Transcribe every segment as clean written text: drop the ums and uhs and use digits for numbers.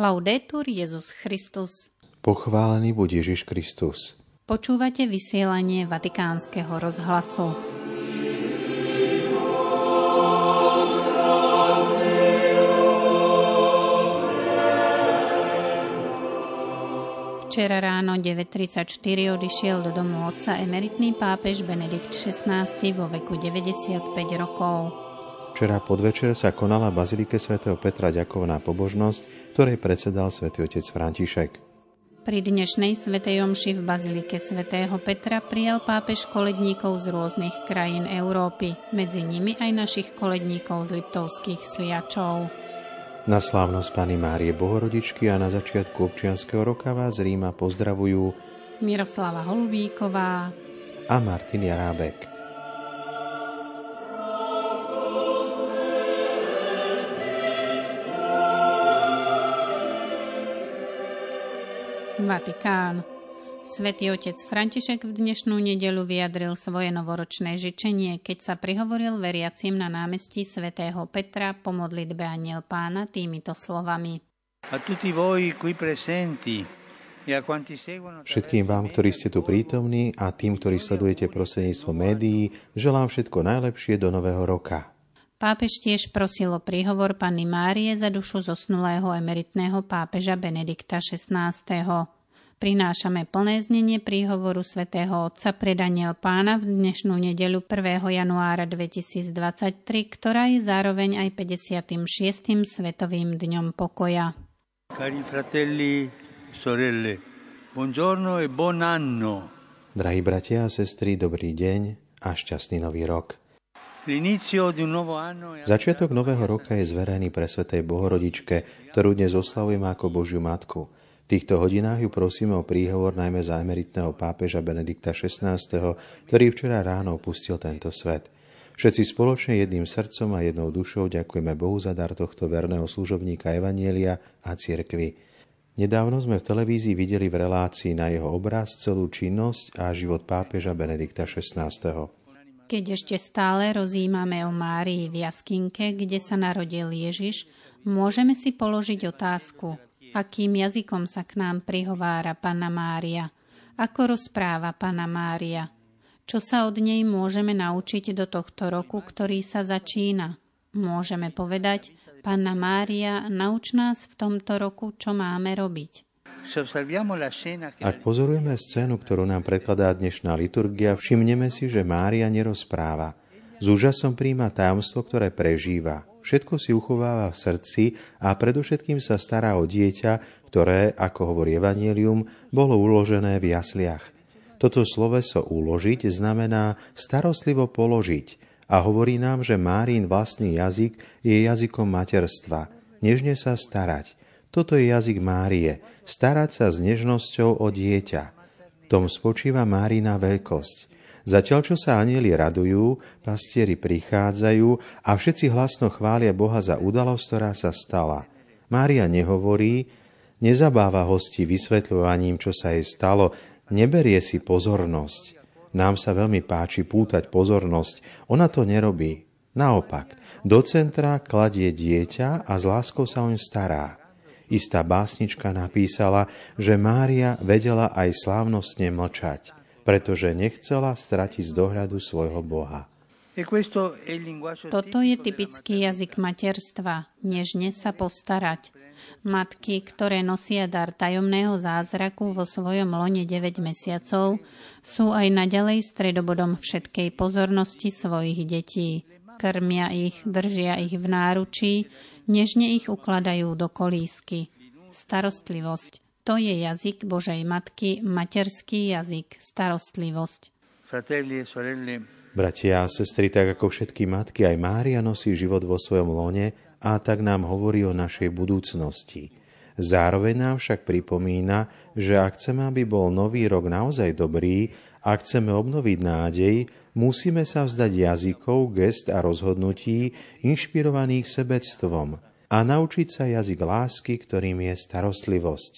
Laudetur Jezus Christus. Pochválený buď Ježiš Kristus. Počúvate vysielanie Vatikánskeho rozhlasu. Včera ráno 9:34 odišiel do domu otca emeritný pápež Benedikt 16 vo veku 95 rokov. Včera podvečer sa konala v Bazilike svätého Petra ďakovná pobožnosť, ktorej predsedal svätý otec František. Pri dnešnej svätej omši v Bazilike svätého Petra prijal pápež koledníkov z rôznych krajín Európy, medzi nimi aj našich koledníkov z Liptovských Sliačov. Na slávnosť Panny Márie Bohorodičky a na začiatku občianskeho roka vás z Ríma pozdravujú Miroslava Holubíková a Martina Jarábek. Vatikán. Svätý otec František v dnešnú nedeľu vyjadril svoje novoročné žičenie, keď sa prihovoril veriacim na námestí svätého Petra po modlitbe Daniel Pána týmito slovami. Všetkým vám, ktorí ste tu prítomní a tým, ktorí sledujete prostredníctvom médií, želám všetko najlepšie do nového roka. Pápež tiež prosil o príhovor Panny Márie za dušu zosnulého emeritného pápeža Benedikta XVI. Prinášame plné znenie príhovoru svätého otca pre Daniel Pána v dnešnú nedeľu 1. januára 2023, ktorá je zároveň aj 56. svetovým dňom pokoja. Cari fratelli, sorelle, buongiorno e buon anno. Drahí bratia a sestry, dobrý deň a šťastný nový rok. Začiatok nového roka je zverený pre Svätej Bohorodičke, ktorú dnes oslavujeme ako Božiu Matku. V týchto hodinách ju prosíme o príhovor najmä za emeritného pápeža Benedikta XVI, ktorý včera ráno opustil tento svet. Všetci spoločne jedným srdcom a jednou dušou ďakujeme Bohu za dar tohto verného služobníka Evanjelia a cirkvi. Nedávno sme v televízii videli v relácii na jeho obraz celú činnosť a život pápeža Benedikta XVI. Keď ešte stále rozjímame o Márii v jaskinke, kde sa narodil Ježiš, môžeme si položiť otázku, akým jazykom sa k nám prihovára Panna Mária, ako rozpráva Panna Mária, čo sa od nej môžeme naučiť do tohto roku, ktorý sa začína. Môžeme povedať, Panna Mária, nauč nás v tomto roku, čo máme robiť. Ak pozorujeme scénu, ktorú nám predkladá dnešná liturgia, všimneme si, že Mária nerozpráva. S úžasom prijíma tajomstvo, ktoré prežíva. Všetko si uchováva v srdci a predovšetkým sa stará o dieťa, ktoré, ako hovorí Evanjelium, bolo uložené v jasliach. Toto sloveso uložiť znamená starostlivo položiť a hovorí nám, že Márin vlastný jazyk je jazykom materstva. Nežne sa starať. Toto je jazyk Márie, starať sa s nežnosťou o dieťa. V tom spočíva Márina veľkosť. Zatiaľ, čo sa anjeli radujú, pastieri prichádzajú a všetci hlasno chvália Boha za udalosť, ktorá sa stala. Mária nehovorí, nezabáva hostí vysvetľovaním, čo sa jej stalo, neberie si pozornosť. Nám sa veľmi páči pútať pozornosť, ona to nerobí. Naopak, do centra kladie dieťa a s láskou sa oň stará. Istá básnička napísala, že Mária vedela aj slávnostne mlčať, pretože nechcela stratiť z dohľadu svojho Boha. Toto je typický jazyk materstva, nežne sa postarať. Matky, ktoré nosia dar tajomného zázraku vo svojom lone 9 mesiacov, sú aj naďalej stredobodom všetkej pozornosti svojich detí. Krmia ich, držia ich v náručí, nežne ich ukladajú do kolísky. Starostlivosť. To je jazyk Božej Matky, materský jazyk, starostlivosť. Bratia a sestry, tak ako všetky matky, aj Mária nosí život vo svojom lone a tak nám hovorí o našej budúcnosti. Zároveň nám však pripomína, že ak chceme, aby bol nový rok naozaj dobrý, ak chceme obnoviť nádej, musíme sa vzdať jazykov, gest a rozhodnutí inšpirovaných sebectvom a naučiť sa jazyk lásky, ktorým je starostlivosť.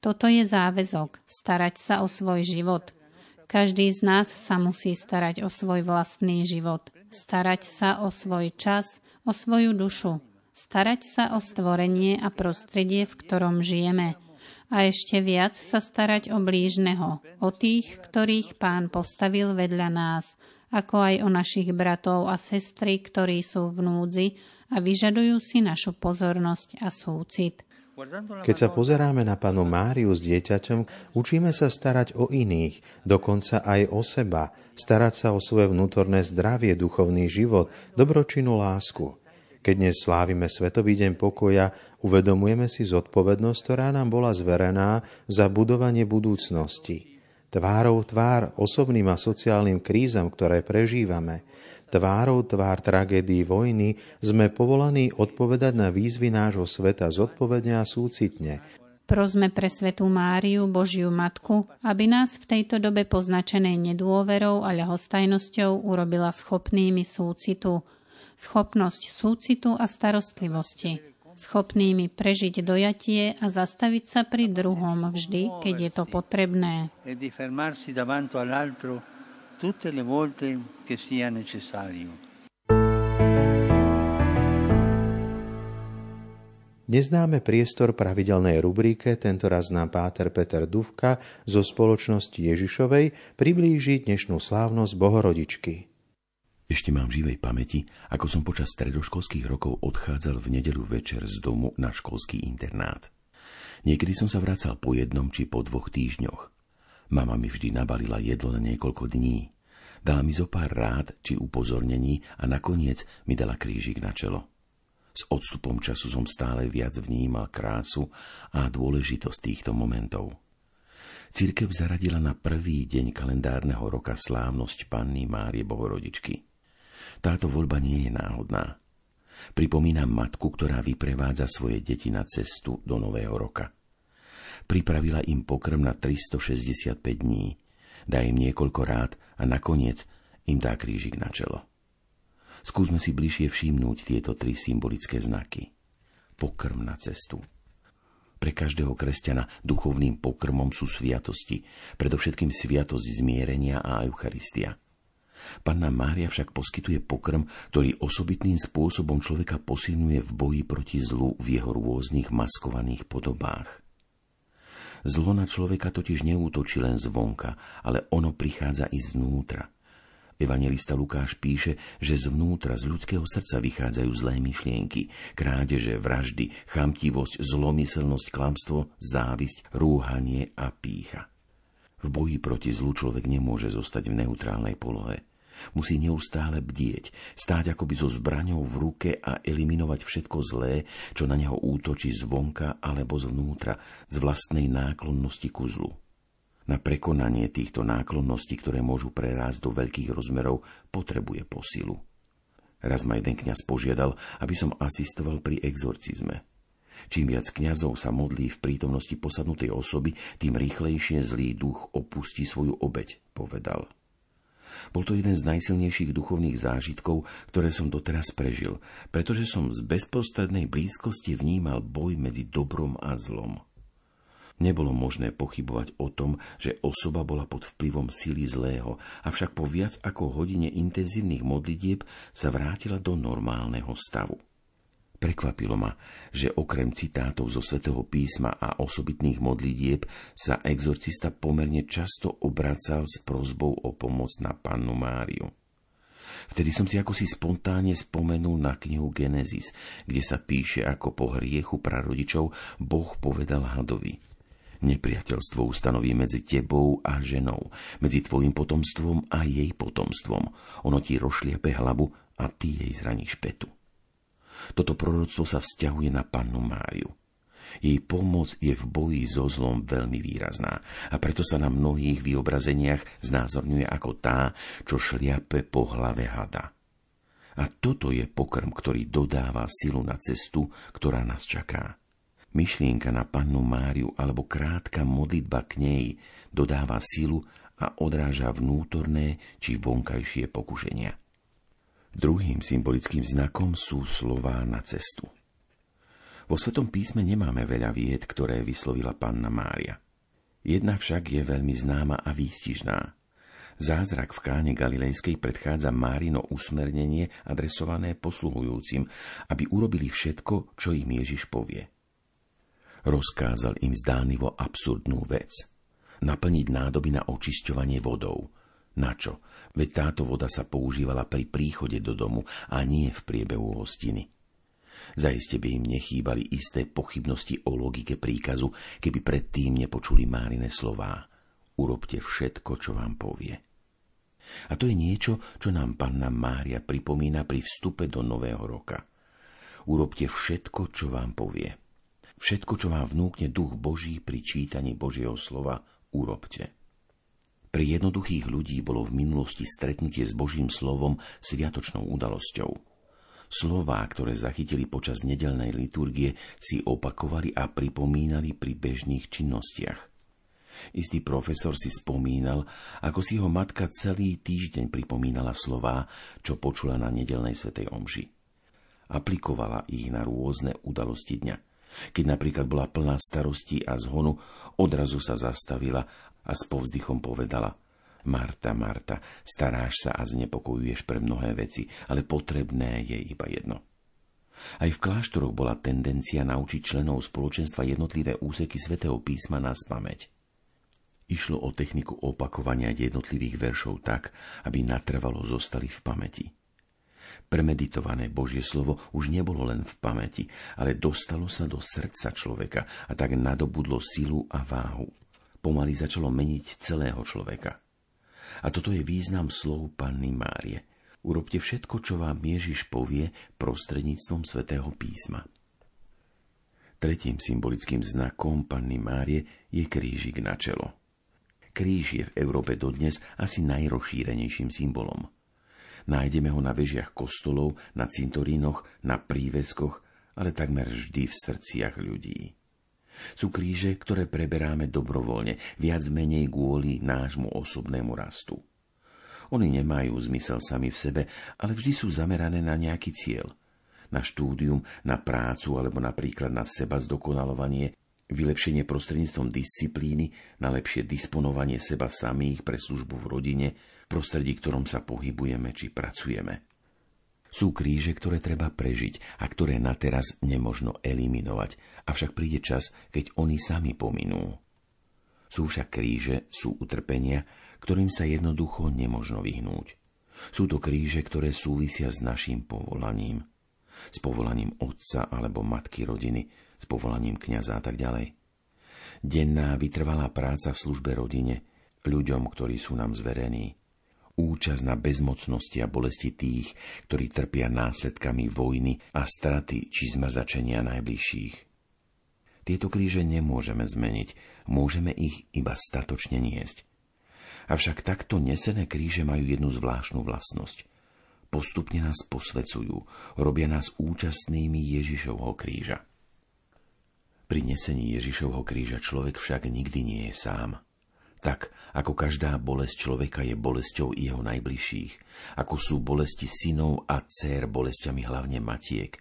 Toto je záväzok, starať sa o svoj život. Každý z nás sa musí starať o svoj vlastný život, starať sa o svoj čas, o svoju dušu. starať sa o stvorenie a prostredie, v ktorom žijeme. A ešte viac sa starať o blížneho, o tých, ktorých Pán postavil vedľa nás, ako aj o našich bratov a sestry, ktorí sú v núdzi a vyžadujú si našu pozornosť a súcit. Keď sa pozeráme na Pannu Máriu s dieťaťom, učíme sa starať o iných, dokonca aj o seba, starať sa o svoje vnútorné zdravie, duchovný život, dobročinu, lásku. Keď dnes slávime Svetový deň pokoja, uvedomujeme si zodpovednosť, ktorá nám bola zverená za budovanie budúcnosti. Tvárou tvár osobným a sociálnym krízam, ktoré prežívame, tvárou tvár tragédii vojny, sme povolaní odpovedať na výzvy nášho sveta zodpovedne a súcitne. Prosme pre Svetú Máriu, Božiu Matku, aby nás v tejto dobe poznačenej nedôverou a ľahostajnosťou urobila schopnými súcitu. Schopnosť súcitu a starostlivosti, schopnými prežiť dojatie a zastaviť sa pri druhom vždy, keď je to potrebné. Dnes dáme priestor pravidelnej rubrike, tentoraz nám páter Peter Dufka zo Spoločnosti Ježišovej priblíži dnešnú slávnosť Bohorodičky. Ešte mám v živej pamäti, ako som počas stredoškolských rokov odchádzal v nedeľu večer z domu na školský internát. Niekedy som sa vracal po jednom či po 2 týždňoch. Mama mi vždy nabalila jedlo na niekoľko dní. Dala mi zo pár rád či upozornení a nakoniec mi dala krížik na čelo. S odstupom času som stále viac vnímal krásu a dôležitosť týchto momentov. Cirkev zaradila na prvý deň kalendárneho roka slávnosť Panny Márie Bohorodičky. Táto voľba nie je náhodná. Pripomína matku, ktorá vyprevádza svoje deti na cestu do Nového roka. Pripravila im pokrm na 365 dní, dá im niekoľko rád a nakoniec im dá krížik na čelo. Skúsme si bližšie všimnúť tieto 3 symbolické znaky. Pokrm na cestu. Pre každého kresťana duchovným pokrmom sú sviatosti, predovšetkým sviatosť zmierenia a Eucharistia. Panna Mária však poskytuje pokrm, ktorý osobitným spôsobom človeka posilňuje v boji proti zlu v jeho rôznych maskovaných podobách. Zlo na človeka totiž neútočí len zvonka, ale ono prichádza i zvnútra. Evangelista Lukáš píše, že zvnútra, z ľudského srdca vychádzajú zlé myšlienky, krádeže, vraždy, chamtivosť, zlomyselnosť, klamstvo, závisť, rúhanie a pýcha. V boji proti zlu človek nemôže zostať v neutrálnej polohe. Musí neustále bdieť, stáť akoby so zbraňou v ruke a eliminovať všetko zlé, čo na neho útočí zvonka alebo zvnútra, z vlastnej náklonnosti ku zlu. Na prekonanie týchto náklonností, ktoré môžu prerásť do veľkých rozmerov, potrebuje posilu. Raz ma jeden kňaz požiadal, aby som asistoval pri exorcizme. Čím viac kňazov sa modlí v prítomnosti posadnutej osoby, tým rýchlejšie zlý duch opustí svoju obeť, povedal. Bol to jeden z najsilnejších duchovných zážitkov, ktoré som doteraz prežil, pretože som z bezprostrednej blízkosti vnímal boj medzi dobrom a zlom. Nebolo možné pochybovať o tom, že osoba bola pod vplyvom sily zlého, avšak po viac ako hodine intenzívnych modlitieb sa vrátila do normálneho stavu. Prekvapilo ma, že okrem citátov zo Svätého písma a osobitných modlitieb sa exorcista pomerne často obracal s prosbou o pomoc na Pannu Máriu. Vtedy som si akosi spontánne spomenul na knihu Genesis, kde sa píše, ako po hriechu prarodičov Boh povedal hadovi: Nepriateľstvo ustanoví medzi tebou a ženou, medzi tvojim potomstvom a jej potomstvom. Ono ti rozšliepe hlavu a ty jej zraníš pätu. Toto proroctvo sa vzťahuje na Pannu Máriu. Jej pomoc je v boji so zlom veľmi výrazná a preto sa na mnohých vyobrazeniach znázorňuje ako tá, čo šliape po hlave hada. A toto je pokrm, ktorý dodáva silu na cestu, ktorá nás čaká. Myšlienka na Pannu Máriu alebo krátka modlitba k nej dodáva silu a odráža vnútorné či vonkajšie pokušenia. Druhým symbolickým znakom sú slová na cestu. Vo Svetom písme nemáme veľa viet, ktoré vyslovila Panna Mária. Jedna však je veľmi známa a výstižná. Zázrak v Káne Galilejskej predchádza Márino usmernenie adresované posluhujúcim, aby urobili všetko, čo im Ježiš povie. Rozkázal im zdálivo absurdnú vec. Naplniť nádoby na očisťovanie vodou. Načo? Veď táto voda sa používala pri príchode do domu a nie v priebehu hostiny. Zaiste by im nechýbali isté pochybnosti o logike príkazu, keby predtým nepočuli Márine slová. Urobte všetko, čo vám povie. A to je niečo, čo nám Panna Mária pripomína pri vstupe do Nového roka. Urobte všetko, čo vám povie. Všetko, čo vám vnúkne Duch Boží pri čítaní Božieho slova, urobte. Pre jednoduchých ľudí bolo v minulosti stretnutie s Božím slovom sviatočnou udalosťou. Slová, ktoré zachytili počas nedeľnej liturgie, si opakovali a pripomínali pri bežných činnostiach. Istý profesor si spomínal, ako si ho matka celý týždeň pripomínala slová, čo počula na nedeľnej svätej omši. Aplikovala ich na rôzne udalosti dňa. Keď napríklad bola plná starostí a zhonu, odrazu sa zastavila a s povzdychom povedala: Marta, Marta, staráš sa a znepokojuješ pre mnohé veci, ale potrebné je iba jedno. Aj v kláštoroch bola tendencia naučiť členov spoločenstva jednotlivé úseky svätého písma na spamäť. Išlo o techniku opakovania jednotlivých veršov tak, aby natrvalo zostali v pamäti. Premeditované Božie slovo už nebolo len v pamäti, ale dostalo sa do srdca človeka a tak nadobudlo silu a váhu. Pomaly začalo meniť celého človeka. A toto je význam slov Panny Márie. Urobte všetko, čo vám Ježiš povie prostredníctvom svätého písma. Tretím symbolickým znakom Panny Márie je krížik na čelo. Kríž je v Európe dodnes asi najrozšírenejším symbolom. Nájdeme ho na vežiach kostolov, na cintorínoch, na príveskoch, ale takmer vždy v srdciach ľudí. Sú kríže, ktoré preberáme dobrovoľne, viac menej kvôli nášmu osobnému rastu. Oni nemajú zmysel sami v sebe, ale vždy sú zamerané na nejaký cieľ. Na štúdium, na prácu alebo napríklad na seba zdokonalovanie, vylepšenie prostredníctvom disciplíny, na lepšie disponovanie seba samých pre službu v rodine, prostredí, ktorom sa pohybujeme či pracujeme. Sú kríže, ktoré treba prežiť a ktoré na teraz nemožno eliminovať, avšak príde čas, keď oni sami pominú. Sú však kríže, sú utrpenia, ktorým sa jednoducho nemožno vyhnúť. Sú to kríže, ktoré súvisia s naším povolaním. S povolaním otca alebo matky rodiny, s povolaním kňaza a tak ďalej. Denná vytrvalá práca v službe rodine, ľuďom, ktorí sú nám zverení. Účasť na bezmocnosti a bolesti tých, ktorí trpia následkami vojny a straty či zmrzačenia najbližších. Tieto kríže nemôžeme zmeniť, môžeme ich iba statočne niesť. Avšak takto nesené kríže majú jednu zvláštnu vlastnosť. Postupne nás posvecujú, robia nás účastnými Ježišovho kríža. Pri nesení Ježišovho kríža človek však nikdy nie je sám. Tak, ako každá bolesť človeka je bolesťou jeho najbližších, ako sú bolesti synov a dcér bolestiami hlavne matiek,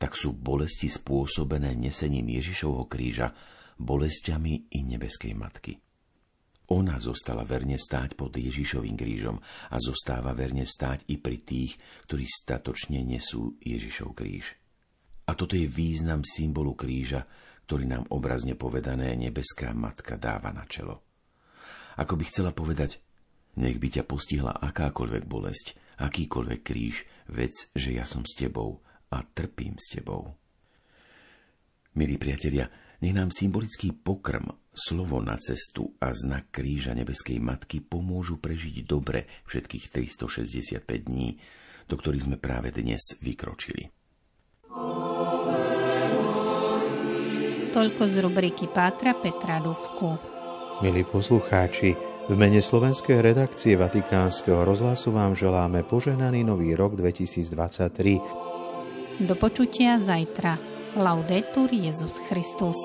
tak sú bolesti spôsobené nesením Ježišovho kríža bolestiami i nebeskej matky. Ona zostala verne stáť pod Ježišovým krížom a zostáva verne stáť i pri tých, ktorí statočne nesú Ježišov kríž. A toto je význam symbolu kríža, ktorý nám obrazne povedané nebeská matka dáva na čelo. Ako by chcela povedať: nech by ťa postihla akákoľvek bolesť, akýkoľvek kríž, vec, že ja som s tebou a trpím s tebou. Milí priatelia, nech nám symbolický pokrm, slovo na cestu a znak kríža nebeskej matky pomôžu prežiť dobre všetkých 365 dní, do ktorých sme práve dnes vykročili. Toľko z rubriky Pátra Petra Dufku. Milí poslucháči, v mene slovenskej redakcie Vatikánskeho rozhlasu vám želáme požehnaný nový rok 2023. Do počutia zajtra. Laudetur Jesus Christus.